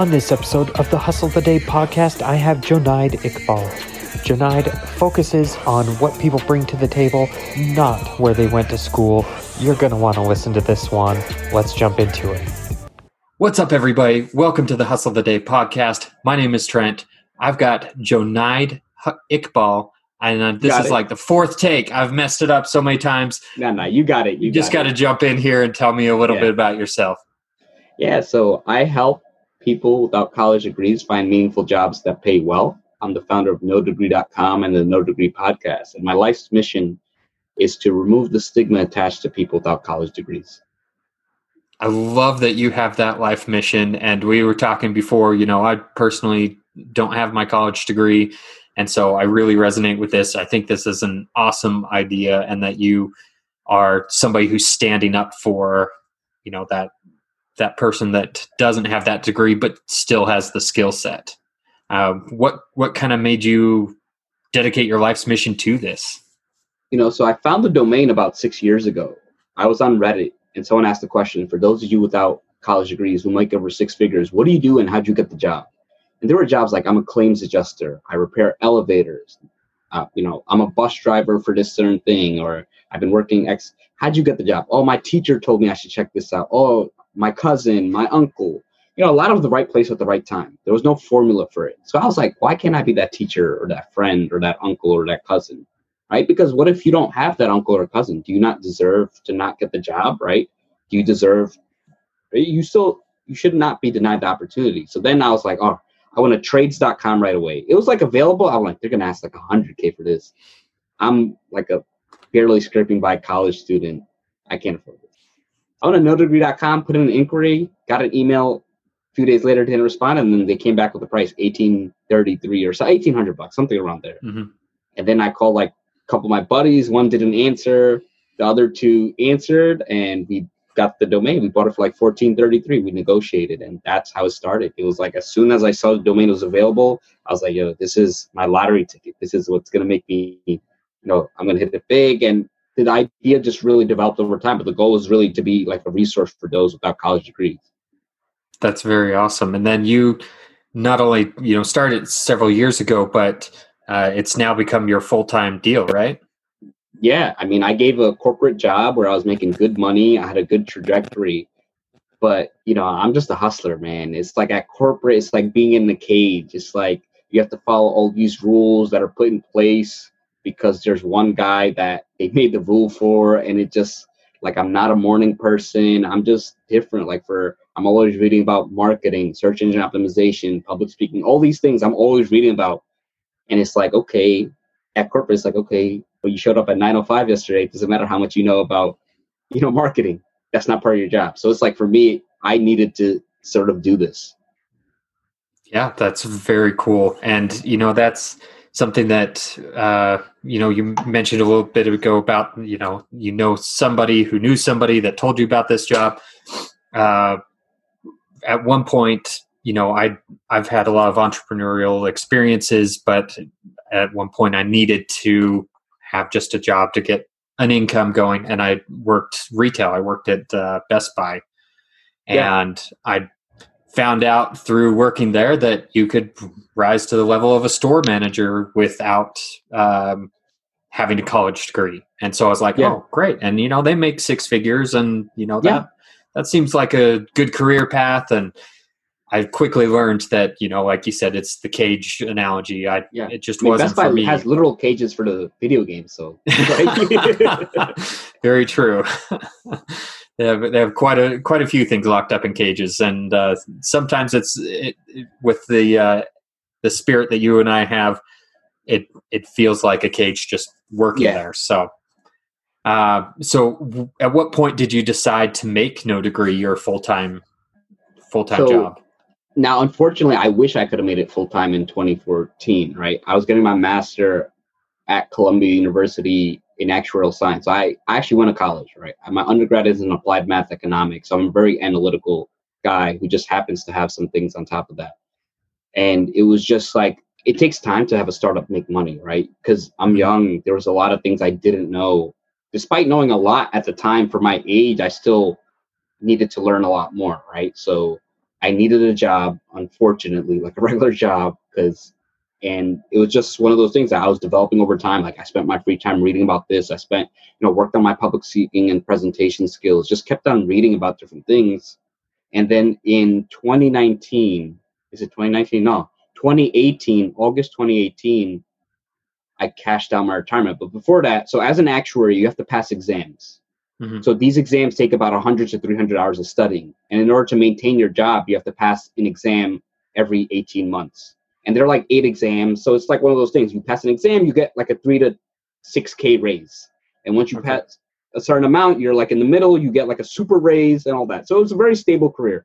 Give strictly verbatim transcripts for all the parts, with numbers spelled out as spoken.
On this episode of the Hustle the Day podcast, I have Junaid Iqbal. Junaid focuses on what people bring to the table, not where they went to school. You're going to want to listen to this one. Let's jump into it. What's up, everybody? Welcome to the Hustle the Day podcast. My name is Trent. I've got Junaid Iqbal. And this is like the fourth take. I've messed it up so many times. No, no, you got it. You, you just got to jump in here and tell me a little yeah. bit about yourself. Yeah, so I help people without college degrees find meaningful jobs that pay well. I'm the founder of no degree dot com and the No Degree Podcast. And my life's mission is to remove the stigma attached to people without college degrees. I love that you have that life mission. And we were talking before, you know, I personally don't have my college degree. And so I really resonate with this. I think this is an awesome idea, and that you are somebody who's standing up for, you know, that that person that doesn't have that degree but still has the skill set. Uh, what what kind of made you dedicate your life's mission to this? You know, so I found the domain about six years ago. I was on Reddit, and someone asked the question, for those of you without college degrees who make over six figures, what do you do and how'd you get the job? And there were jobs like I'm a claims adjuster, I repair elevators, uh, you know, I'm a bus driver for this certain thing, or I've been working X. How'd you get the job? Oh, my teacher told me I should check this out. Oh, my cousin, my uncle, you know, a lot of the right place at the right time. There was no formula for it. So I was like, why can't I be that teacher or that friend or that uncle or that cousin, right? Because what if you don't have that uncle or cousin? Do you not deserve to not get the job, right? Do you deserve, you still, you should not be denied the opportunity. So then I was like, oh, I went to trades dot com right away. It was like available. I'm like, they're going to ask like one hundred K for this. I'm like a barely scraping by college student. I can't afford this. I went to no degree dot com, put in an inquiry, got an email a few days later, didn't respond. And then they came back with the price, eighteen thirty-three or so, eighteen hundred bucks, something around there. Mm-hmm. And then I called like a couple of my buddies. One didn't answer. The other two answered, and we got the domain. We bought it for like fourteen thirty-three. We negotiated, and that's how it started. It was like, as soon as I saw the domain was available, I was like, yo, this is my lottery ticket. This is what's going to make me, you know, I'm going to hit it big. And the idea just really developed over time, but the goal was really to be like a resource for those without college degrees. That's very awesome. And then you not only, you know, started several years ago, but uh, it's now become your full-time deal, right? Yeah, I mean, I gave a corporate job where I was making good money. I had a good trajectory, but, you know, I'm just a hustler, man. It's like at corporate, it's like being in the cage. It's like you have to follow all these rules that are put in place because there's one guy that they made the rule for, and it just, like, I'm not a morning person. I'm just different. Like, for, I'm always reading about marketing, search engine optimization, public speaking, all these things I'm always reading about. And it's like, okay, at corporate, it's like, okay, but you showed up at nine oh five yesterday. It doesn't matter how much you know about, you know, marketing. That's not part of your job. So it's like, for me, I needed to sort of do this. Yeah, that's very cool. And, you know, that's something that, uh, you know, you mentioned a little bit ago about, you know, you know, somebody who knew somebody that told you about this job. Uh, at one point, you know, I, I've had a lot of entrepreneurial experiences, but at one point I needed to have just a job to get an income going. And I worked retail. I worked at uh, Best Buy, and yeah. I found out through working there that you could rise to the level of a store manager without um, having a college degree. And so I was like, yeah. oh, great. And, you know, they make six figures, and, you know, that, yeah. that seems like a good career path. And I quickly learned that, you know, like you said, it's the cage analogy. I yeah. It just I mean, wasn't Best Buy for me. Has literal cages for the video game, so. Very true. They have, they have quite a quite a few things locked up in cages, and uh, sometimes it's it, it, with the uh, the spirit that you and I have, it it feels like a cage just working yeah. there. So, uh, so w- at what point did you decide to make No Degree your full time full time so, job? Now, unfortunately, I wish I could have made it full-time in twenty fourteen, right? I was getting my master at Columbia University in actuarial science. So I, I actually went to college, right? My undergrad is in applied math economics. So I'm a very analytical guy who just happens to have some things on top of that. And it was just like, it takes time to have a startup make money, right? Because I'm young. There was a lot of things I didn't know. Despite knowing a lot at the time for my age, I still needed to learn a lot more, right? So I needed a job, unfortunately, like a regular job, because, and it was just one of those things that I was developing over time. Like I spent my free time reading about this. I spent, you know, worked on my public speaking and presentation skills, just kept on reading about different things. And then in twenty nineteen, is it twenty nineteen? No, twenty eighteen, August twenty eighteen, I cashed out my retirement. But before that, so as an actuary, you have to pass exams. Mm-hmm. So these exams take about one hundred to three hundred hours of studying. And in order to maintain your job, you have to pass an exam every eighteen months. And they're like eight exams. So it's like one of those things. You pass an exam, you get like a three to six K raise. And once you okay. pass a certain amount, you're like in the middle, you get like a super raise and all that. So it was a very stable career.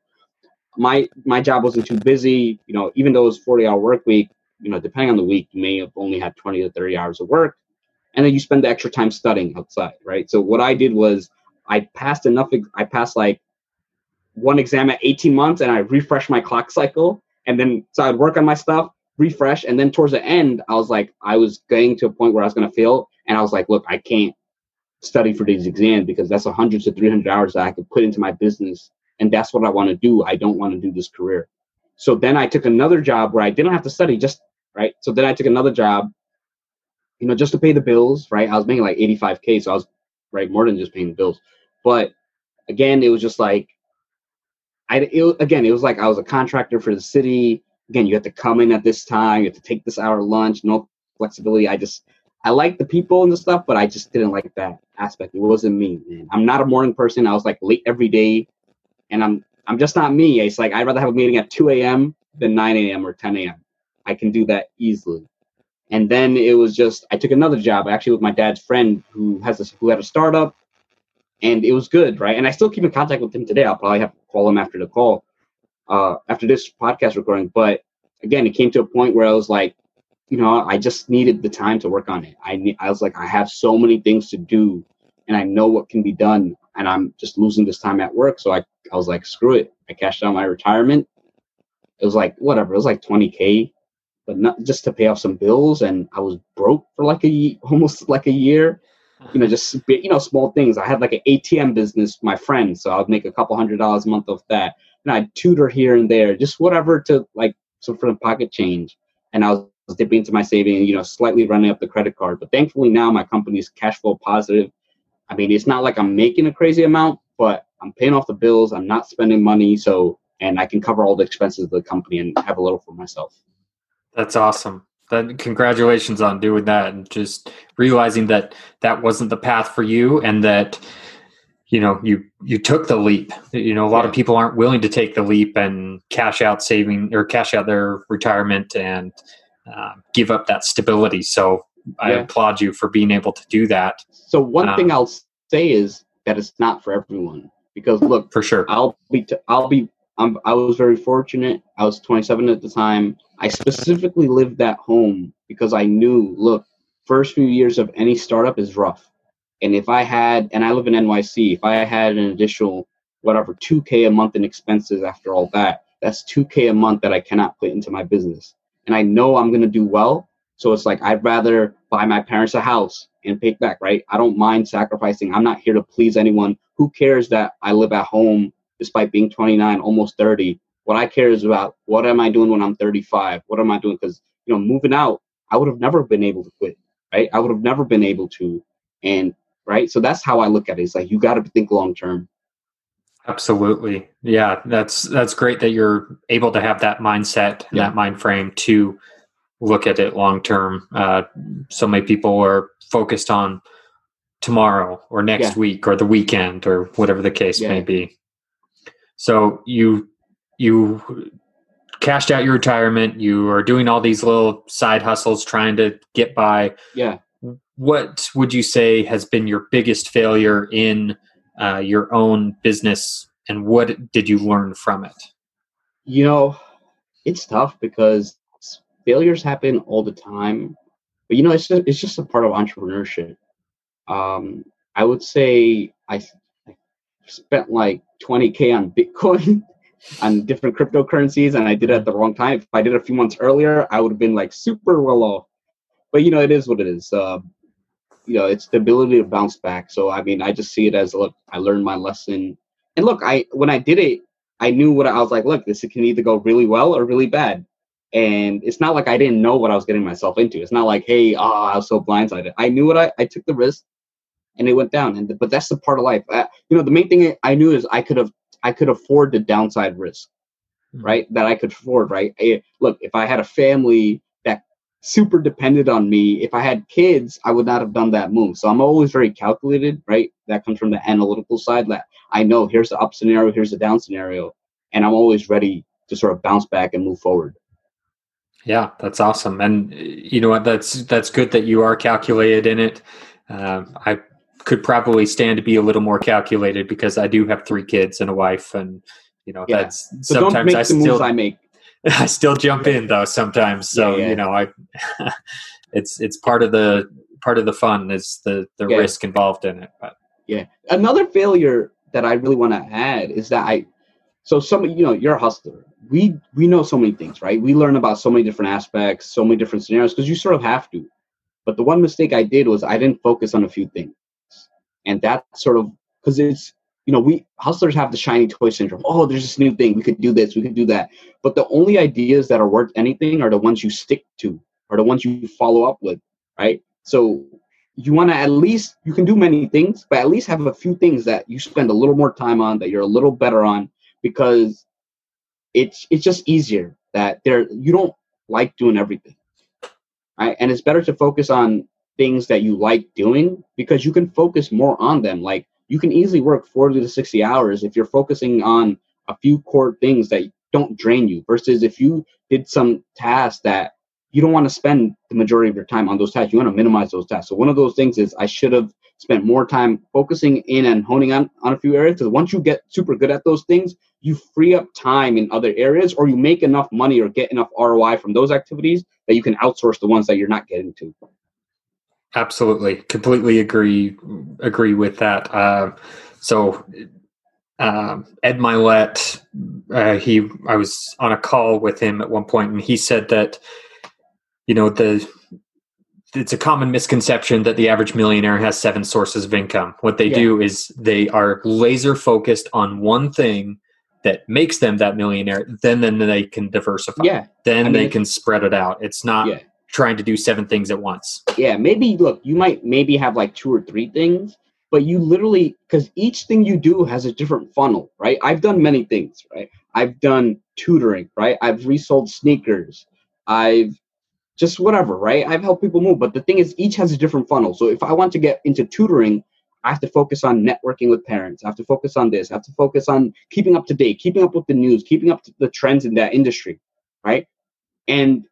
My, my job wasn't too busy. You know, even though it was forty hour work week, you know, depending on the week, you may have only had twenty to thirty hours of work. And then you spend the extra time studying outside, right? So what I did was I passed enough. Ex- I passed like one exam at eighteen months and I refreshed my clock cycle. And then, so I'd work on my stuff, refresh. And then towards the end, I was like, I was getting to a point where I was going to fail. And I was like, look, I can't study for these exams because that's one hundred to three hundred hours that I could put into my business. And that's what I want to do. I don't want to do this career. So then I took another job where I didn't have to study, just right. So then I took another job, you know, just to pay the bills, right? I was making like eighty-five K. So I was right more than just paying the bills. But again, it was just like, I, it, again, it was like I was a contractor for the city. Again, you have to come in at this time. You have to take this hour lunch, no flexibility. I just, I liked the people and the stuff, but I just didn't like that aspect. It wasn't me, man. I'm not a morning person. I was like late every day and I'm, I'm just not me. It's like, I'd rather have a meeting at two a.m. than nine a.m. or ten a.m. I can do that easily. And then it was just, I took another job actually with my dad's friend who has a, who had a startup, and it was good, right? And I still keep in contact with him today. I'll probably have to call him after the call, uh, after this podcast recording. But again, it came to a point where I was like, you know, I just needed the time to work on it. I ne- I was like, I have so many things to do and I know what can be done and I'm just losing this time at work. So I, I was like, screw it. I cashed out my retirement. It was like, whatever. It was like twenty K. But not just to pay off some bills. And I was broke for like a, almost like a year, you know, just, you know, small things. I had like an A T M business, my friend. So I would make a couple hundred dollars a month off that. And I'd tutor here and there, just whatever to like some sort of pocket change. And I was dipping into my savings, you know, slightly running up the credit card. But thankfully now my company's cash flow positive. I mean, it's not like I'm making a crazy amount, but I'm paying off the bills. I'm not spending money. So, and I can cover all the expenses of the company and have a little for myself. That's awesome. That, congratulations on doing that and just realizing that that wasn't the path for you and that, you know, you, you took the leap. You know, a lot yeah. of people aren't willing to take the leap and cash out saving or cash out their retirement and uh, give up that stability. So I yeah. applaud you for being able to do that. So one um, thing I'll say is that it's not for everyone because look, for sure. I'll be, t- I'll be, I'm, I was very fortunate. I was twenty-seven at the time. I specifically lived at home because I knew, look, first few years of any startup is rough. And if I had, and I live in N Y C, if I had an additional, whatever, two K a month in expenses after all that, that's two K a month that I cannot put into my business. And I know I'm going to do well. So it's like, I'd rather buy my parents a house and pay it back, right? I don't mind sacrificing. I'm not here to please anyone. Who cares that I live at home despite being twenty-nine, almost thirty? What I care is about, what am I doing when I'm thirty-five? What am I doing? Because, you know, moving out, I would have never been able to quit, right? I would have never been able to. And, right? So that's how I look at it. It's like, you got to think long-term. Absolutely. Yeah, that's that's great that you're able to have that mindset and yeah. that mind frame to look at it long-term. Uh, so many people are focused on tomorrow or next yeah. week or the weekend or whatever the case yeah. may be. So you... you cashed out your retirement. You are doing all these little side hustles, trying to get by. Yeah. What would you say has been your biggest failure in uh, your own business, and what did you learn from it? You know, it's tough because failures happen all the time, but you know, it's just, it's just a part of entrepreneurship. Um, I would say I, I spent like twenty K on Bitcoin. on different cryptocurrencies, and I did it at the wrong time. If I did it a few months earlier, I would have been like super well off. But you know, it is what it is. Uh, you know, it's the ability to bounce back. So I mean, I just see it as, look, I learned my lesson. And look, I when I did it, I I knew what I was like, look, this can either go really well or really bad. And it's not like I didn't know what I was getting myself into. It's not like, hey, oh, I was so blindsided. I knew what I, I took the risk and it went down. And but that's the part of life. I, you know, the main thing I knew is I could have, I could afford the downside risk, mm-hmm. right? That I could afford, right? I, look, if I had a family that super depended on me, if I had kids, I would not have done that move. So I'm always very calculated, right? That comes from the analytical side that I know here's the up scenario, here's the down scenario. And I'm always ready to sort of bounce back and move forward. Yeah, that's awesome. And you know what, that's, that's good that you are calculated in it. Um, I could probably stand to be a little more calculated because I do have three kids and a wife, and you know, yeah. that's so sometimes don't make I the still, moves I make. I still jump in though sometimes. So, yeah, yeah. you know, I, it's, it's part of the, part of the fun is the, the yeah. risk involved in it. But yeah. Another failure that I really want to add is that I, so some, you know, you're a hustler. We we know so many things, right? We learn about so many different aspects, so many different scenarios, because you sort of have to. But the one mistake I did was I didn't focus on a few things. And that sort of, because it's, you know, we hustlers have the shiny toy syndrome. Oh, there's this new thing. We could do this. We could do that. But the only ideas that are worth anything are the ones you stick to, or the ones you follow up with, right? So you want to at least, you can do many things, but at least have a few things that you spend a little more time on, that you're a little better on, because It's it's just easier that there you don't like doing everything, right? And it's better to focus on things that you like doing because you can focus more on them. Like you can easily work forty to sixty hours if you're focusing on a few core things that don't drain you, versus if you did some tasks that you don't want to spend the majority of your time on those tasks. You want to minimize those tasks. So one of those things is I should have spent more time focusing in and honing on, on a few areas, because once you get super good at those things, you free up time in other areas, or you make enough money or get enough R O I from those activities that you can outsource the ones that you're not getting to. Absolutely. Completely agree, agree with that. Uh, so um, Ed Mylett, uh, he, I was on a call with him at one point, and he said that, you know, the, it's a common misconception that the average millionaire has seven sources of income. What they yeah. do is they are laser focused on one thing that makes them that millionaire. Then, then they can diversify. Yeah. Then I mean, they can spread it out. It's not yeah. trying to do seven things at once. Yeah. Maybe look, you might maybe have like two or three things, but you literally, cause each thing you do has a different funnel, right? I've done many things, right? I've done tutoring, right? I've resold sneakers. I've, Just whatever, right? I've helped people move. But the thing is, each has a different funnel. So if I want to get into tutoring, I have to focus on networking with parents. I have to focus on this. I have to focus on keeping up to date, keeping up with the news, keeping up to the trends in that industry, right? And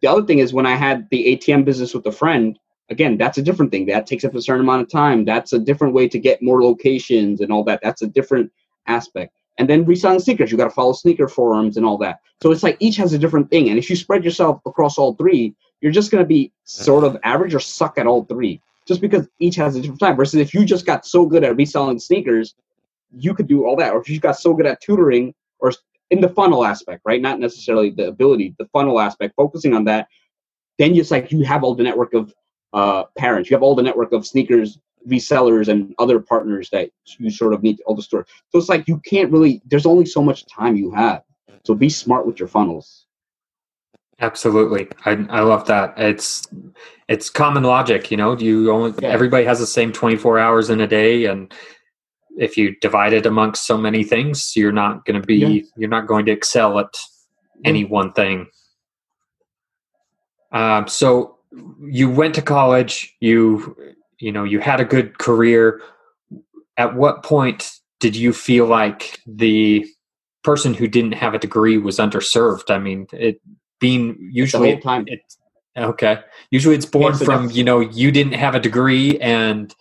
the other thing is when I had the A T M business with a friend, again, that's a different thing. That takes up a certain amount of time. That's a different way to get more locations and all that. That's a different aspect. And then reselling sneakers, you got to follow sneaker forums and all that. So it's like each has a different thing. And if you spread yourself across all three, you're just going to be sort of average or suck at all three, just because each has a different time. Versus if you just got so good at reselling sneakers, you could do all that. Or if you got so good at tutoring, or in the funnel aspect, right? Not necessarily the ability, the funnel aspect, focusing on that, then it's like you have all the network of uh, parents. You have all the network of sneakers resellers and other partners that you sort of need to all the store. So it's like you can't really, there's only so much time you have. So be smart with your funnels. Absolutely. I I love that. It's it's common logic, you know, you only yeah. everybody has the same twenty-four hours in a day, and if you divide it amongst so many things, you're not going to be yeah. you're not going to excel at yeah. any one thing. Um so you went to college, you you know, you had a good career. At what point did you feel like the person who didn't have a degree was underserved? I mean, it being usually, the time. It, okay. Usually it's born yeah, so from, you know, you didn't have a degree and,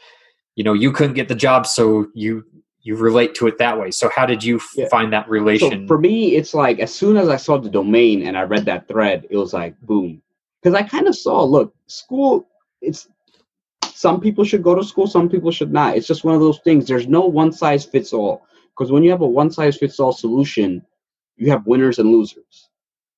you know, you couldn't get the job. So you, you relate to it that way. So how did you f- yeah. find that relation? So for me, it's like, as soon as I saw the domain and I read that thread, it was like, boom. Cause I kind of saw, look, school, it's, some people should go to school, some people should not. It's just one of those things. There's no one size fits all. Because when you have a one size fits all solution, you have winners and losers.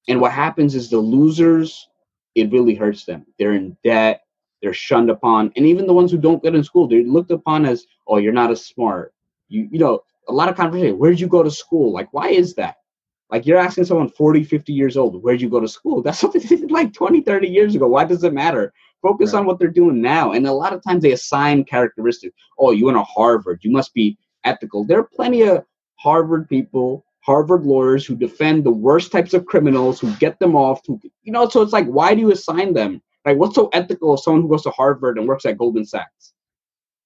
And what happens is the losers, it really hurts them. They're in debt, they're shunned upon. And even the ones who don't get in school, they're looked upon as, oh, you're not as smart. You you know, a lot of conversation. Where'd you go to school? Like, why is that? Like, you're asking someone forty, fifty years old, where'd you go to school? That's something they did like twenty, thirty years ago. Why does it matter? Focus right. on what they're doing now. And a lot of times they assign characteristics. Oh, you went to Harvard. You must be ethical. There are plenty of Harvard people, Harvard lawyers who defend the worst types of criminals, who get them off. Who, you know, so it's like, why do you assign them? Like, what's so ethical of someone who goes to Harvard and works at Goldman Sachs?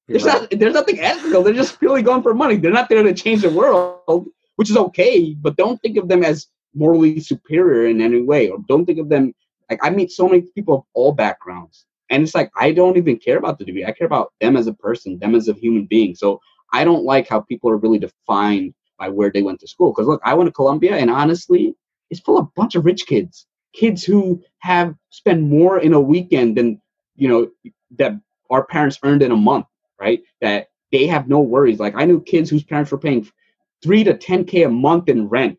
There's, right. not, there's nothing ethical. They're just purely going for money. They're not there to change the world, which is okay, but don't think of them as morally superior in any way, or don't think of them. Like, I meet so many people of all backgrounds, and it's like, I don't even care about the degree. I care about them as a person, them as a human being. So I don't like how people are really defined by where they went to school. Because look, I went to Columbia, and honestly, it's full of a bunch of rich kids, kids who have spent more in a weekend than, you know, that our parents earned in a month, right? That they have no worries. Like, I knew kids whose parents were paying three to ten K a month in rent.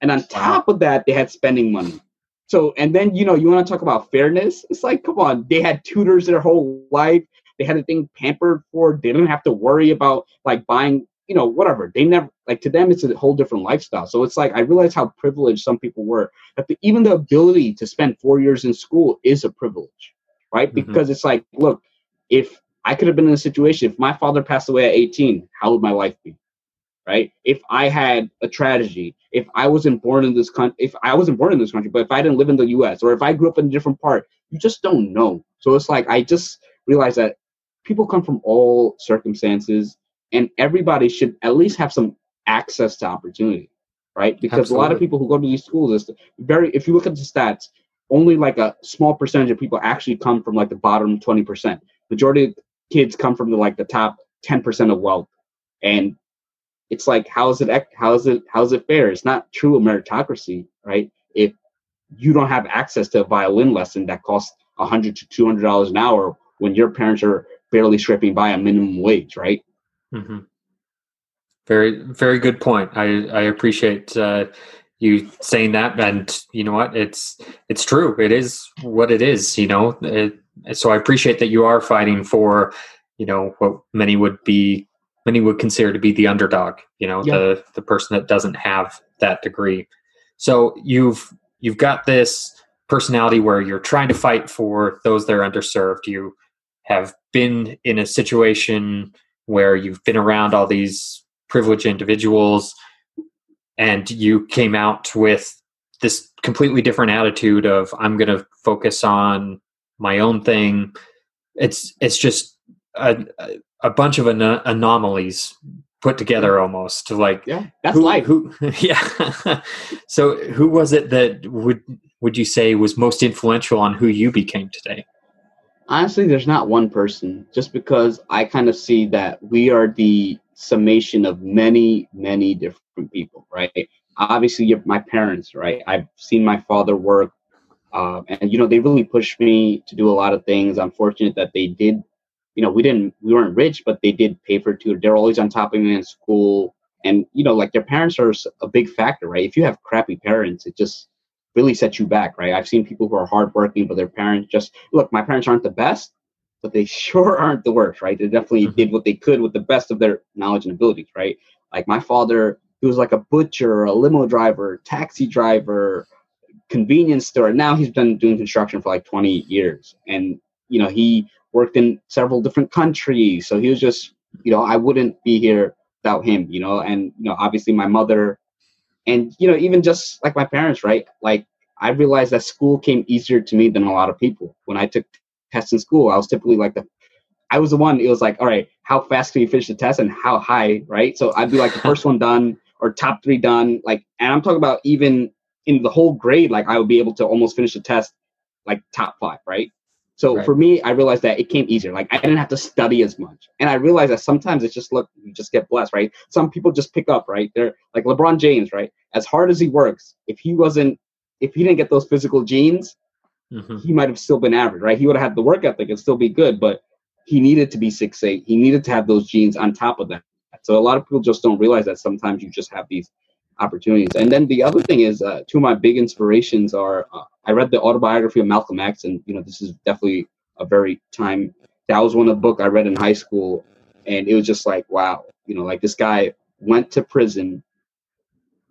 And on top of that, they had spending money. So, and then, you know, you want to talk about fairness? It's like, come on, they had tutors their whole life. They had a thing pampered for. They didn't have to worry about like buying, you know, whatever. They never, like, to them, it's a whole different lifestyle. So it's like, I realized how privileged some people were. That the, even the ability to spend four years in school is a privilege, right? Mm-hmm. Because it's like, look, if I could have been in a situation, if my father passed away at eighteen, how would my life be? Right? If I had a tragedy, if I wasn't born in this country, if I wasn't born in this country, but if I didn't live in the U S, or if I grew up in a different part, you just don't know. So it's like, I just realized that people come from all circumstances, and everybody should at least have some access to opportunity, right? Because Absolutely. A lot of people who go to these schools, it's very, if you look at the stats, only like a small percentage of people actually come from like the bottom twenty percent. Majority of kids come from the, like the top ten percent of wealth. And it's like, how is it, how is it, how is it fair? It's not true meritocracy, right? If you don't have access to a violin lesson that costs one hundred to two hundred dollars an hour when your parents are barely scraping by a minimum wage, right? Mm-hmm. Very, very good point. I, I appreciate uh, you saying that. And you know what? It's, it's true. It is what it is, you know? It, so I appreciate that you are fighting for, you know, what many would be many would consider to be the underdog, you know, yeah. the, the person that doesn't have that degree. So you've, you've got this personality where you're trying to fight for those that are underserved. You have been in a situation where you've been around all these privileged individuals, and you came out with this completely different attitude of, I'm going to focus on my own thing. It's, it's just a, a a bunch of an- anomalies put together almost to like, yeah, that's who, life. Who, yeah. So who was it that would, would you say was most influential on who you became today? Honestly, there's not one person, just because I kind of see that we are the summation of many, many different people, right? Obviously you're my parents, right? I've seen my father work. Um, and you know, they really pushed me to do a lot of things. I'm fortunate that they did. You know, we didn't, we weren't rich, but they did pay for tutor. They're always on top of me in school. And, you know, like, their parents are a big factor, right? If you have crappy parents, it just really sets you back, right? I've seen people who are hardworking, but their parents just, look, my parents aren't the best, but they sure aren't the worst, right? They definitely mm-hmm. did what they could with the best of their knowledge and abilities, right? Like, my father, he was like a butcher, a limo driver, taxi driver, convenience store. Now he's been doing construction for like twenty years. And, you know, he worked in several different countries. So he was just, you know, I wouldn't be here without him, you know, and, you know, obviously my mother and, you know, even just like my parents, right? Like, I realized that school came easier to me than a lot of people. When I took tests in school, I was typically like the, I was the one, it was like, all right, how fast can you finish the test and how high, right? So I'd be like the first one done or top three done. Like, and I'm talking about even in the whole grade, like I would be able to almost finish the test, like top five, right? So right. for me, I realized that it came easier. Like, I didn't have to study as much. And I realized that sometimes it's just, look, you just get blessed, right? Some people just pick up, right? They're like LeBron James, right? As hard as he works, if he wasn't, if he didn't get those physical genes, mm-hmm. he might've still been average, right? He would have had the work ethic and still be good, but he needed to be six eight. He needed to have those genes on top of that. So a lot of people just don't realize that sometimes you just have these opportunities. And then the other thing is, uh, two of my big inspirations are, uh, I read the autobiography of Malcolm X, and you know, this is definitely a very time, that was one of the book I read in high school, and it was just like, wow, you know, like, this guy went to prison,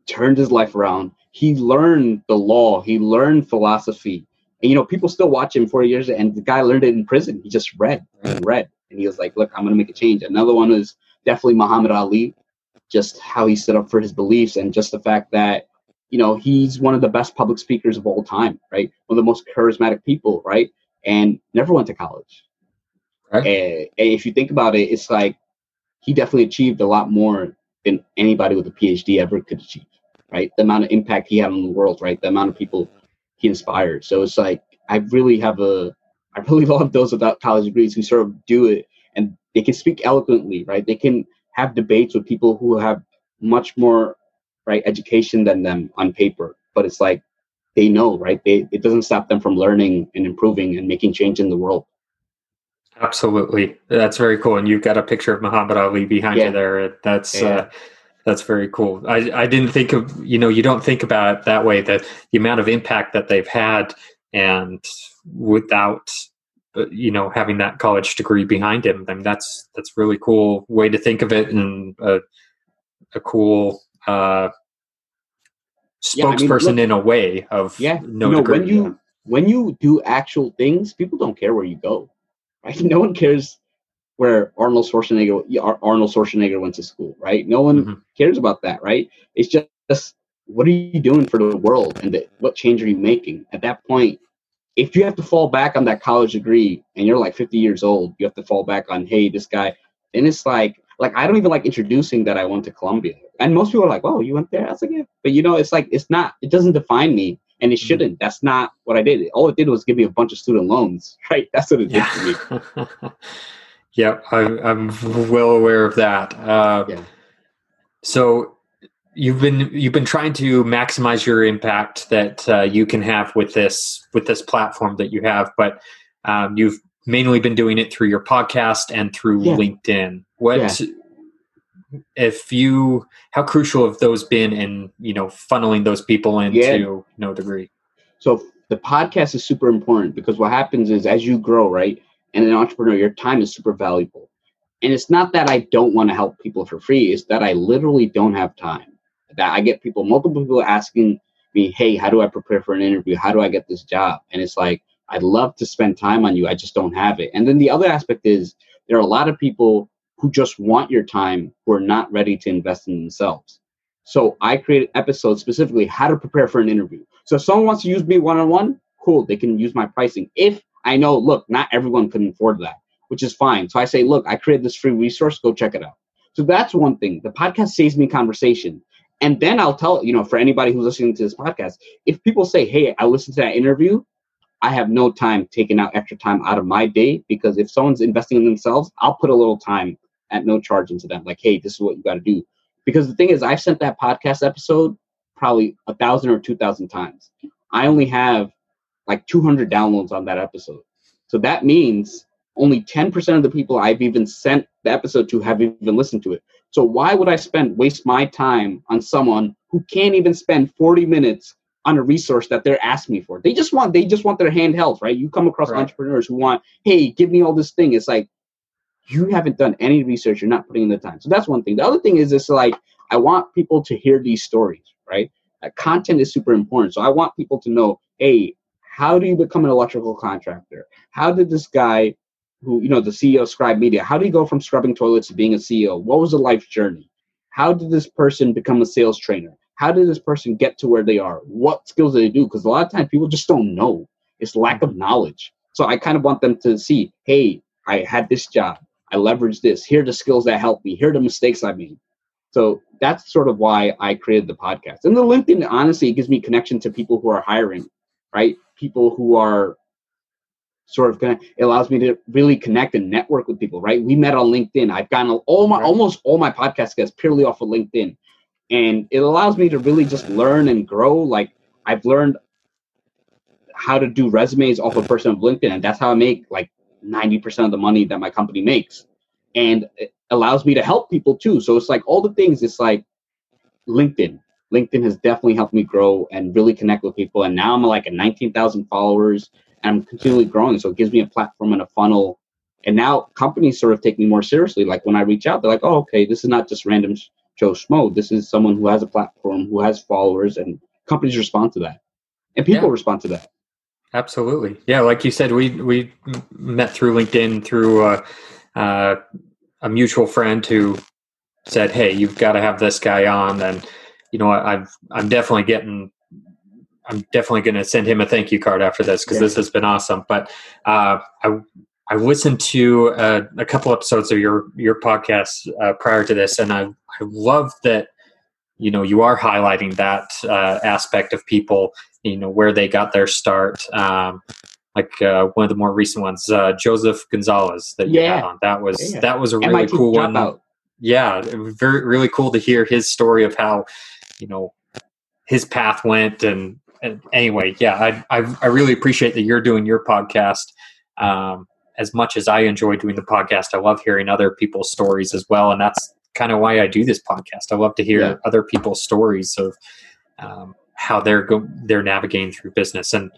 turned his life around. He learned the law. He learned philosophy. And, you know, people still watch him forty years, and the guy learned it in prison. He just read and read. And he was like, look, I'm going to make a change. Another one is definitely Muhammad Ali, just how he stood up for his beliefs, and just the fact that, you know, he's one of the best public speakers of all time, right? One of the most charismatic people, right? And never went to college. Okay. And, and if you think about it, it's like he definitely achieved a lot more than anybody with a P H D ever could achieve, right? The amount of impact he had on the world, right? The amount of people he inspired. So it's like, I really have a, I really love those without college degrees who sort of do it, and they can speak eloquently, right? They can have debates with people who have much more, right, education than them on paper, but it's like they know, right? They, it doesn't stop them from learning and improving and making change in the world. Absolutely, that's very cool. And you've got a picture of Muhammad Ali behind yeah. you there. That's yeah. uh, that's very cool. I I didn't think of, you know, you don't think about it that way, that the amount of impact that they've had, and without, you know, having that college degree behind him. I mean, that's that's really cool way to think of it, and a, a cool. Uh, spokesperson yeah, I mean, look, in a way of yeah. no you know, degree. When you, yeah. when you do actual things, people don't care where you go, right? No one cares where Arnold Schwarzenegger, Arnold Schwarzenegger went to school, right? No one mm-hmm. cares about that, right? It's just, what are you doing for the world, and the, what change are you making? At that point, if you have to fall back on that college degree and you're like fifty years old, you have to fall back on, hey, this guy. And it's like, like, I don't even like introducing that I went to Columbia. And most people are like, "Whoa, you went there?" I was like, "Yeah," but you know, it's like it's not. It doesn't define me, and it mm-hmm. shouldn't. That's not what I did. All it did was give me a bunch of student loans, right? That's what it yeah. did to me. yeah, I'm, I'm well aware of that. Uh, yeah. So you've been you've been trying to maximize your impact that uh, you can have with this with this platform that you have, but um, you've mainly been doing it through your podcast and through yeah. LinkedIn. What? Yeah. If you, how crucial have those been in, you know, funneling those people into yeah. No Degree? So the podcast is super important, because what happens is as you grow, right, and an entrepreneur, your time is super valuable. And it's not that I don't want to help people for free. It's that I literally don't have time. That I get people, multiple people asking me, hey, how do I prepare for an interview? How do I get this job? And it's like, I'd love to spend time on you. I just don't have it. And then the other aspect is there are a lot of people who just want your time, who are not ready to invest in themselves. So I created episodes specifically how to prepare for an interview. So if someone wants to use me one-on-one, cool, they can use my pricing. If I know, look, not everyone can afford that, which is fine. So I say, look, I created this free resource, go check it out. So that's one thing. The podcast saves me conversation. And then I'll tell, you know, for anybody who's listening to this podcast, if people say, hey, I listened to that interview, I have no time taking out extra time out of my day, because if someone's investing in themselves, I'll put a little time at no charge into them. Like, hey, this is what you got to do. Because the thing is, I've sent that podcast episode probably a thousand or two thousand times. I only have like two hundred downloads on that episode. So that means only ten percent of the people I've even sent the episode to have even listened to it. So why would I spend, waste my time on someone who can't even spend forty minutes on a resource that they're asking me for? They just want, they just want their hand held, right? You come across right. entrepreneurs who want, hey, give me all this thing. It's like, you haven't done any research. You're not putting in the time. So that's one thing. The other thing is, it's like, I want people to hear these stories, right? Uh, content is super important. So I want people to know, hey, how do you become an electrical contractor? How did this guy who, you know, the C E O of Scribe Media, how did he go from scrubbing toilets to being a C E O? What was the life journey? How did this person become a sales trainer? How did this person get to where they are? What skills do they do? Because a lot of times people just don't know. It's lack of knowledge. So I kind of want them to see, hey, I had this job. I leveraged this. Here are the skills that helped me. Here are the mistakes I made. So that's sort of why I created the podcast. And the LinkedIn, honestly, it gives me connection to people who are hiring, right? People who are sort of going to, it allows me to really connect and network with people, right? We met on LinkedIn. I've gotten all my, almost all my podcast guests purely off of LinkedIn. And it allows me to really just learn and grow. Like, I've learned how to do resumes off of person of LinkedIn. And that's how I make like ninety percent of the money that my company makes, and it allows me to help people too. So it's like all the things, it's like LinkedIn. LinkedIn has definitely helped me grow and really connect with people. And now I'm like at nineteen thousand followers, and I'm continually growing. So it gives me a platform and a funnel. And now companies sort of take me more seriously. Like when I reach out, they're like, oh, okay, this is not just random Joe Schmo. This is someone who has a platform, who has followers, and companies respond to that. And people yeah. respond to that. Absolutely. Yeah. Like you said, we, we met through LinkedIn through uh, uh, a mutual friend who said, hey, you've got to have this guy on. And, you know, I, I've, I'm definitely getting, I'm definitely going to send him a thank you card after this, because yeah. this has been awesome. But uh, I, I listened to uh, a couple episodes of your, your podcast uh, prior to this. And I, I love that, you know, you are highlighting that uh, aspect of people, you know, where they got their start. Um, like uh, one of the more recent ones, uh, Joseph Gonzalez that you yeah. had on. That was, yeah. that was a really M I T cool one. Out. Yeah. It was very, really cool to hear his story of how, you know, his path went. And, and anyway, yeah, I, I, I really appreciate that you're doing your podcast. Um, as much as I enjoy doing the podcast, I love hearing other people's stories as well. And that's kind of why I do this podcast. I love to hear yeah. other people's stories of, um, how they're go- they're navigating through business. And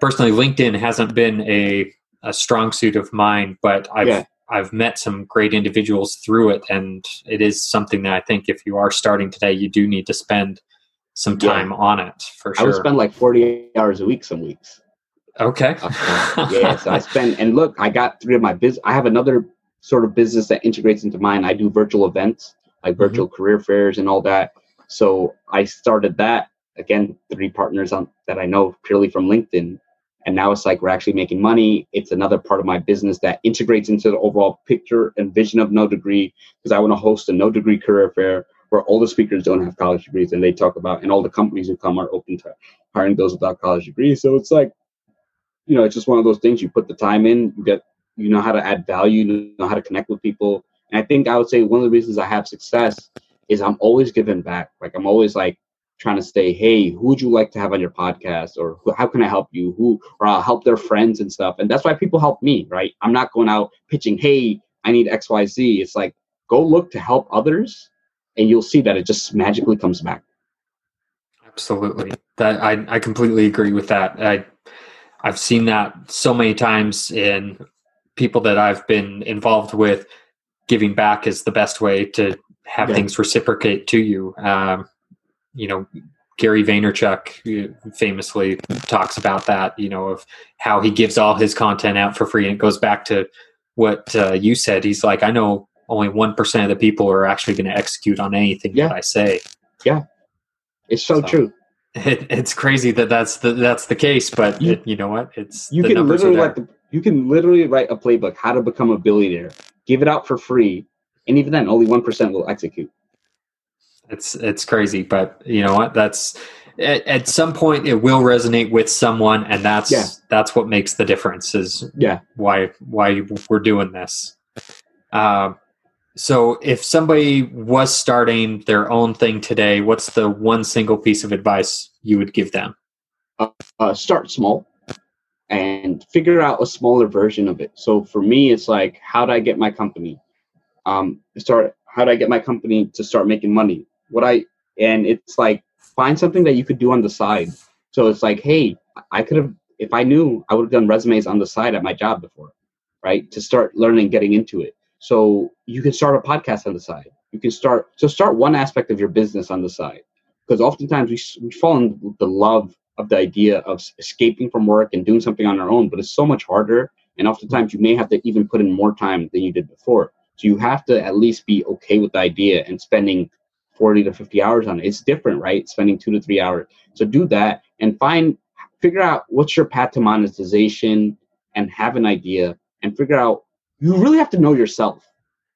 personally, LinkedIn hasn't been a, a strong suit of mine, but I've yeah. I've met some great individuals through it, and it is something that I think if you are starting today, you do need to spend some time yeah. on it for sure. I would spend like forty hours a week some weeks. Okay. yeah, so I spend, and look, I got three of my business. I have another sort of business that integrates into mine. I do virtual events, like virtual mm-hmm. career fairs and all that. So I started that. Again, three partners on, that I know purely from LinkedIn. And now it's like we're actually making money. It's another part of my business that integrates into the overall picture and vision of No Degree, because I want to host a No Degree career fair where all the speakers don't have college degrees and they talk about, and all the companies who come are open to hiring those without college degrees. So it's like, you know, it's just one of those things. You put the time in, you get, you know how to add value, you know how to connect with people. And I think I would say one of the reasons I have success is I'm always giving back. Like I'm always like, trying to say, hey, who would you like to have on your podcast, or who, how can I help you? Who, or I'll help their friends and stuff. And that's why people help me, right? I'm not going out pitching, hey, I need X, Y, Z. It's like, go look to help others, and you'll see that it just magically comes back. Absolutely. That I, I completely agree with that. I, I've seen that so many times in people that I've been involved with. Giving back is the best way to have yeah. things reciprocate to you. Um, You know, Gary Vaynerchuk famously talks about that, you know, of how he gives all his content out for free. And it goes back to what uh, you said. He's like, I know only one percent of the people are actually going to execute on anything yeah. that I say. Yeah. It's so, so true. It, it's crazy that that's the, that's the case, but you, it, you know what? It's you the can literally like the, you can literally write a playbook, how to become a billionaire, give it out for free. And even then only one percent will execute. It's it's crazy, but you know what? That's at, at some point it will resonate with someone, and that's yeah. that's what makes the difference. Is yeah, why why we're doing this. Um, so if somebody was starting their own thing today, what's the one single piece of advice you would give them? Uh, uh, start small and figure out a smaller version of it. So for me, it's like, how do I get my company? Um, start. How do I get my company to start making money? What I, and it's like, find something that you could do on the side. So it's like, hey, I could have, if I knew, I would have done resumes on the side at my job before, right? To start learning, getting into it. So you can start a podcast on the side. You can start, so start one aspect of your business on the side. Because oftentimes we, we fall in the love of the idea of escaping from work and doing something on our own, but it's so much harder. And oftentimes you may have to even put in more time than you did before. So you have to at least be okay with the idea and spending forty to fifty hours on it. It's different, right? Spending two to three hours. So do that and find, figure out what's your path to monetization, and have an idea and figure out, you really have to know yourself.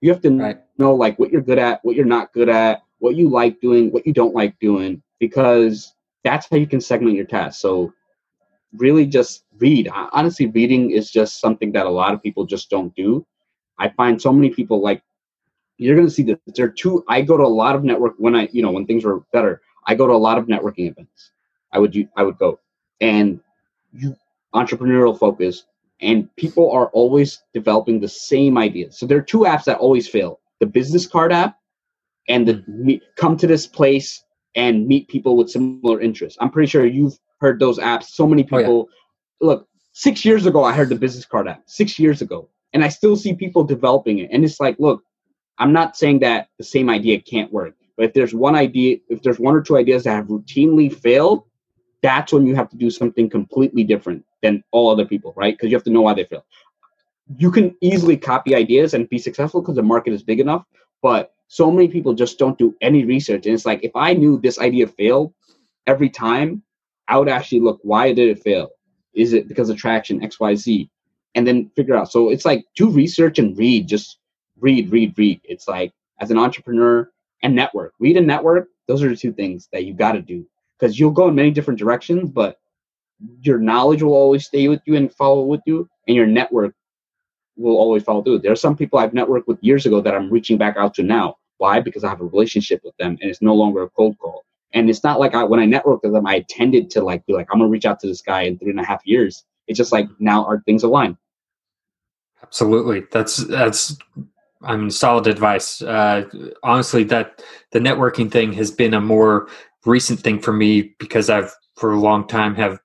You have to right. know like what you're good at, what you're not good at, what you like doing, what you don't like doing, because that's how you can segment your tasks. So really just read. Honestly, reading is just something that a lot of people just don't do. I find so many people, like, you're going to see that there are two, I go to a lot of network when I, you know, when things were better, I go to a lot of networking events. I would, I would go and you entrepreneurial focus, and people are always developing the same ideas. So there are two apps that always fail, the business card app and the meet, come to this place and meet people with similar interests. I'm pretty sure you've heard those apps. So many people, oh, yeah. Look, six years ago, I heard the business card app six years ago. And I still see people developing it. And it's like, look, I'm not saying that the same idea can't work, But if there's one idea, if there's one or two ideas that have routinely failed, that's when you have to do something completely different than all other people, right? Because you have to know why they failed. You can easily copy ideas and be successful because the market is big enough, but so many people just don't do any research. And it's like, if I knew this idea failed every time, I would actually look, why did it fail? Is it because of traction, X, Y, Z? And then figure out. So it's like, do research and read, just read, read, read. It's like, as an entrepreneur, and network, read and network. Those are the two things that you got to do, because you'll go in many different directions, but your knowledge will always stay with you and follow with you, and your network will always follow through. There are some people I've networked with years ago that I'm reaching back out to now. Why? Because I have a relationship with them, and it's no longer a cold call. And it's not like I, when I networked with them, I tended to like be like, I'm gonna reach out to this guy in three and a half years. It's just like now our things align. Absolutely, that's that's. I mean, solid advice. Uh, honestly, that the networking thing has been a more recent thing for me, because I've for a long time have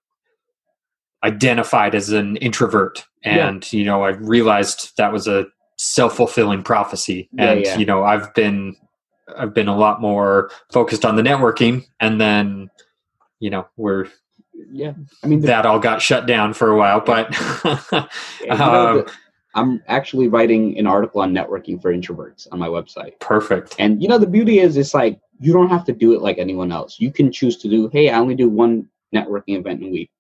identified as an introvert, and yeah. you know, I realized that was a self-fulfilling prophecy. Yeah, and yeah. you know, I've been I've been a lot more focused on the networking, and then you know, we're yeah. I mean, the, that all got shut down for a while, yeah. but. yeah, you know, um, the, I'm actually writing an article on networking for introverts on my website. Perfect. And you know, the beauty is it's like, you don't have to do it like anyone else. You can choose to do, hey, I only do one networking event in a week.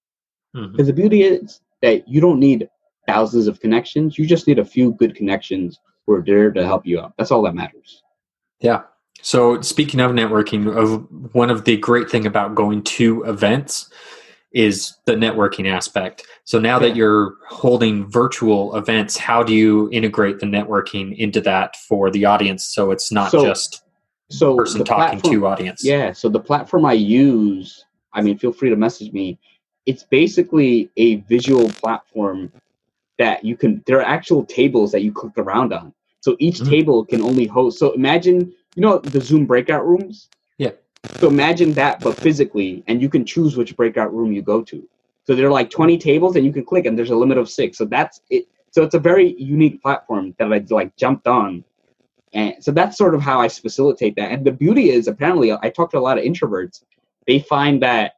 Because mm-hmm. the beauty is that you don't need thousands of connections. You just need a few good connections who are there to help you out. That's all that matters. Yeah. So speaking of networking, of one of the great thing about going to events is the networking aspect. So now yeah. that you're holding virtual events, how do you integrate the networking into that for the audience? So it's not so, just so person the talking platform, to audience. Yeah. So the platform I use, I mean, feel free to message me. It's basically a visual platform that you can, there are actual tables that you click around on. So each mm-hmm. table can only host. So imagine, you know, the Zoom breakout rooms. Yeah. So imagine that, but physically, and you can choose which breakout room you go to. So there are like twenty tables and you can click, and there's a limit of six. So that's it. So it's a very unique platform that I like jumped on. And so that's sort of how I facilitate that. And the beauty is, apparently I talk to a lot of introverts. They find that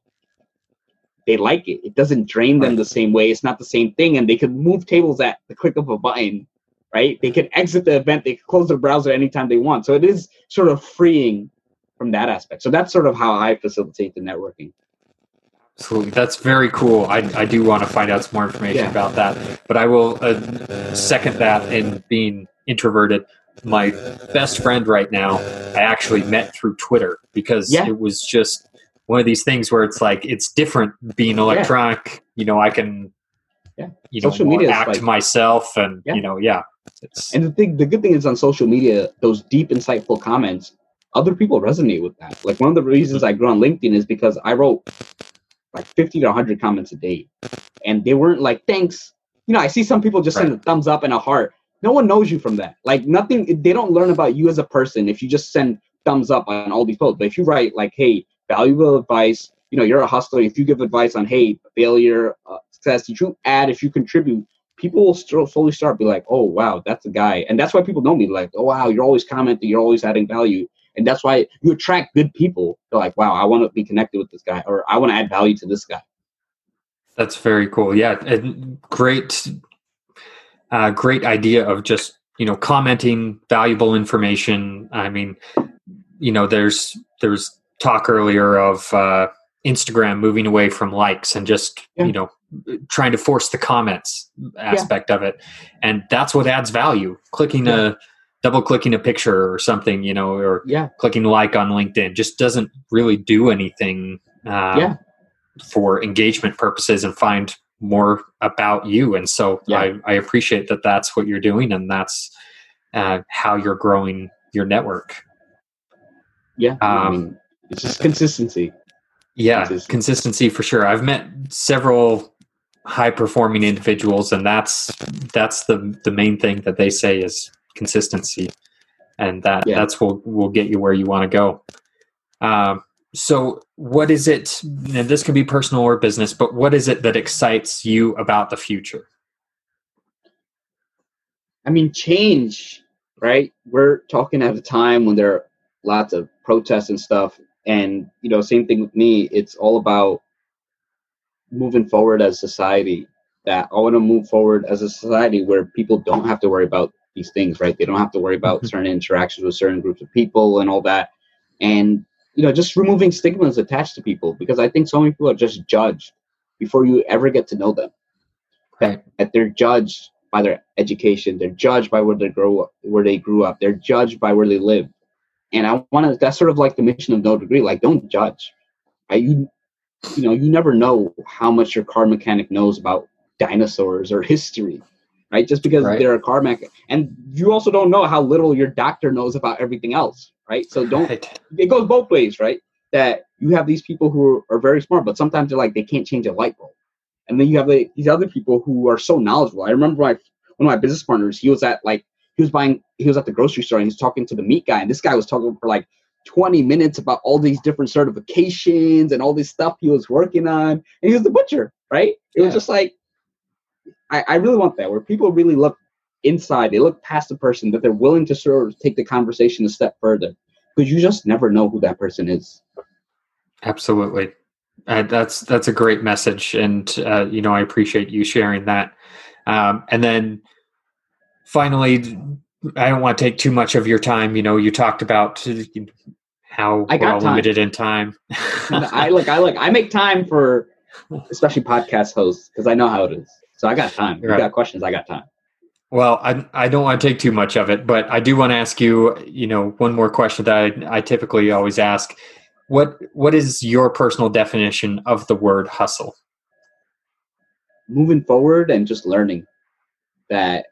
they like it. It doesn't drain them the same way. It's not the same thing. And they could move tables at the click of a button, right? They could exit the event. They could close the browser anytime they want. So it is sort of freeing from that aspect. So that's sort of how I facilitate the networking. Absolutely. That's very cool. I, I do want to find out some more information yeah. about that, but I will uh, second that in being introverted. My best friend right now, I actually met through Twitter, because yeah. it was just one of these things where it's like, it's different being electronic, yeah. you know, I can, yeah. you know, social media act like, myself and, yeah. you know, yeah. It's, and the thing, the good thing is on social media, those deep, insightful comments, other people resonate with that. Like one of the reasons I grew on LinkedIn is because I wrote like fifty to a hundred comments a day, and they weren't like, thanks. You know, I see some people just right. send a thumbs up and a heart. No one knows you from that. Like nothing, they don't learn about you as a person if you just send thumbs up on all these posts. But if you write like, hey, valuable advice, you know, you're a hustler. If you give advice on, hey, failure, uh, success, if you add, if you contribute, people will still slowly start be like, oh, wow, that's a guy. And that's why people know me, like, oh, wow, you're always commenting, you're always adding value. And that's why you attract good people. They're like, wow, I want to be connected with this guy, or I want to add value to this guy. That's very cool. Yeah. And great, uh, great idea of just, you know, commenting valuable information. I mean, you know, there's, there was talk earlier of uh, Instagram moving away from likes and just, yeah. you know, trying to force the comments aspect yeah. of it. And that's what adds value. Clicking yeah. a, double clicking a picture or something, you know, or yeah. clicking like on LinkedIn just doesn't really do anything um, yeah. for engagement purposes and find more about you. And so yeah. I, I appreciate that that's what you're doing, and that's uh, how you're growing your network. Yeah. Um, I mean, it's just consistency. Yeah. Consistency. consistency for sure. I've met several high performing individuals, and that's, that's the, the main thing that they say is consistency, and that yeah. that's what will get you where you want to go. Um, so what is it, and this can be personal or business, but what is it that excites you about the future? I mean, change, right? We're talking at a time when there are lots of protests and stuff. And, you know, same thing with me. It's all about moving forward as society. That I want to move forward as a society where people don't have to worry about these things, right? They don't have to worry about certain interactions with certain groups of people and all that. And, you know, just removing stigmas attached to people, because I think so many people are just judged before you ever get to know them. Right. That, that they're judged by their education. They're judged by where they grow up, where they grew up. They're judged by where they live. And I want to, that's sort of like the mission of No Degree. Like, don't judge. I, you, you know, you never know how much your car mechanic knows about dinosaurs or history, right? Just because right. they're a car mechanic. And you also don't know how little your doctor knows about everything else, right? So don't, right. it goes both ways, right? That you have these people who are, are very smart, but sometimes they're like, they can't change a light bulb. And then you have like, these other people who are so knowledgeable. I remember my, one of my business partners, he was at like, he was buying, he was at the grocery store and he's talking to the meat guy. And this guy was talking for like twenty minutes about all these different certifications and all this stuff he was working on. And he was the butcher, right? It yeah. was just like, I, I really want that, where people really look inside. They look past the person, that they're willing to sort of take the conversation a step further, because you just never know who that person is. Absolutely. Uh, that's, that's a great message. And, uh, you know, I appreciate you sharing that. Um, and then finally, I don't want to take too much of your time. You know, you talked about how I got we're all limited in time. I look, I look, I make time for especially podcast hosts, because I know how it is. So I got time. You right. got questions. I got time. Well, I I don't want to take too much of it, but I do want to ask you, you know, one more question that I, I typically always ask. What what is your personal definition of the word hustle? Moving forward and just learning that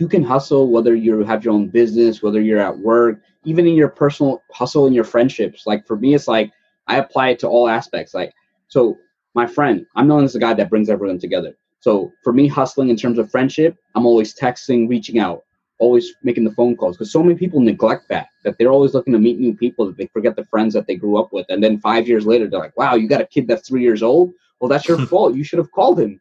you can hustle, whether you have your own business, whether you're at work, even in your personal hustle and your friendships. Like for me, it's like I apply it to all aspects. Like, so my friend, I'm known as the guy that brings everyone together. So for me, hustling in terms of friendship, I'm always texting, reaching out, always making the phone calls, because so many people neglect that, that they're always looking to meet new people, that they forget the friends that they grew up with. And then five years later, they're like, wow, you got a kid that's three years old. Well, that's your fault. You should have called him.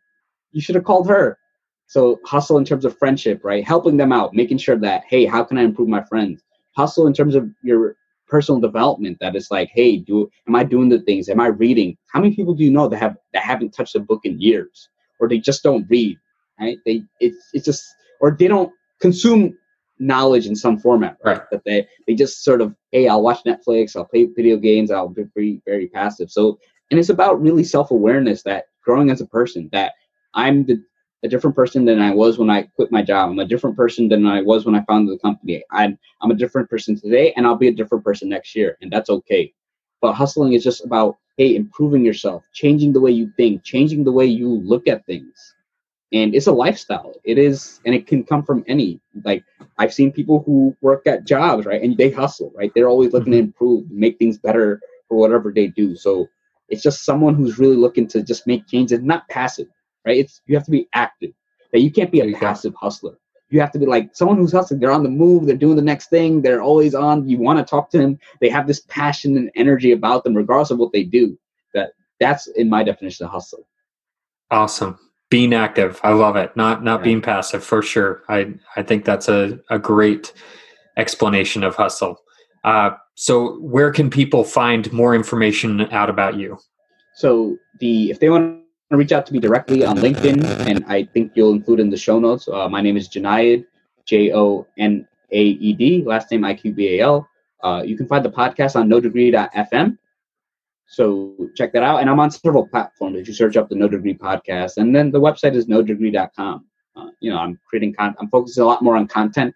You should have called her. So hustle in terms of friendship, right? Helping them out, making sure that, hey, how can I improve my friends? Hustle in terms of your personal development, that it's like, hey, do am I doing the things? Am I reading? How many people do you know that have that haven't touched a book in years? Or they just don't read, right? They it's it's just, or they don't consume knowledge in some format, right? That they they just sort of, hey, I'll watch Netflix, I'll play video games, I'll be very, very passive. So, and it's about really self-awareness, that growing as a person, that I'm the, a different person than I was when I quit my job. I'm a different person than I was when I founded the company. I'm I'm a different person today, and I'll be a different person next year, and that's okay. But hustling is just about, hey, improving yourself, changing the way you think, changing the way you look at things. And it's a lifestyle. It is, and it can come from any, like I've seen people who work at jobs, right? And they hustle, right? They're always looking mm-hmm. to improve, make things better for whatever they do. So it's just someone who's really looking to just make changes, not passive, right? It's, you have to be active. That you can't be a passive hustler. You have to be like someone who's hustling. They're on the move. They're doing the next thing. They're always on. You want to talk to them. They have this passion and energy about them, regardless of what they do. That that's in my definition of hustle. Awesome. Being active. I love it. Not, not yeah. being passive, for sure. I, I think that's a, a great explanation of hustle. Uh, so where can people find more information out about you? So the, if they want to reach out to me directly on LinkedIn, and I think you'll include in the show notes. Uh, my name is Junaid, J O N A E D, last name I Q B A L. Uh, you can find the podcast on no degree dot f m. So check that out. And I'm on several platforms. You search up the No Degree Podcast. And then the website is no degree dot com. Uh, you know, I'm creating content. I'm focusing a lot more on content,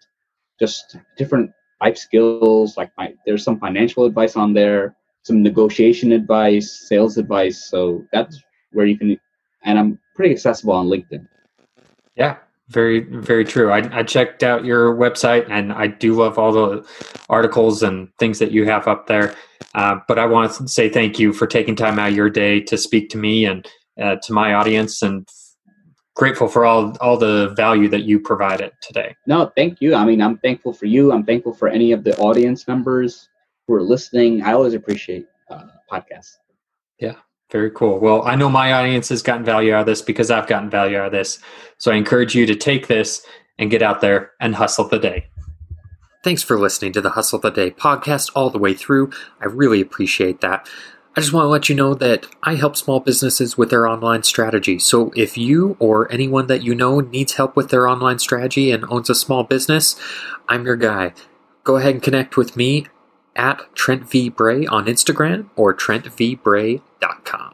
just different life skills. Like my, there's some financial advice on there, some negotiation advice, sales advice. So that's where you can, and I'm pretty accessible on LinkedIn. Yeah, very, very true. I, I checked out your website, and I do love all the articles and things that you have up there. Uh, but I want to say thank you for taking time out of your day to speak to me and uh, to my audience, and grateful for all, all the value that you provided today. No, thank you. I mean, I'm thankful for you. I'm thankful for any of the audience members who are listening. I always appreciate uh, podcasts. Yeah. Very cool. Well, I know my audience has gotten value out of this, because I've gotten value out of this. So I encourage you to take this and get out there and hustle the day. Thanks for listening to the Hustle of the Day podcast all the way through. I really appreciate that. I just want to let you know that I help small businesses with their online strategy. So if you or anyone that you know needs help with their online strategy and owns a small business, I'm your guy. Go ahead and connect with me at Trent V Bray on Instagram or trent v bray dot com.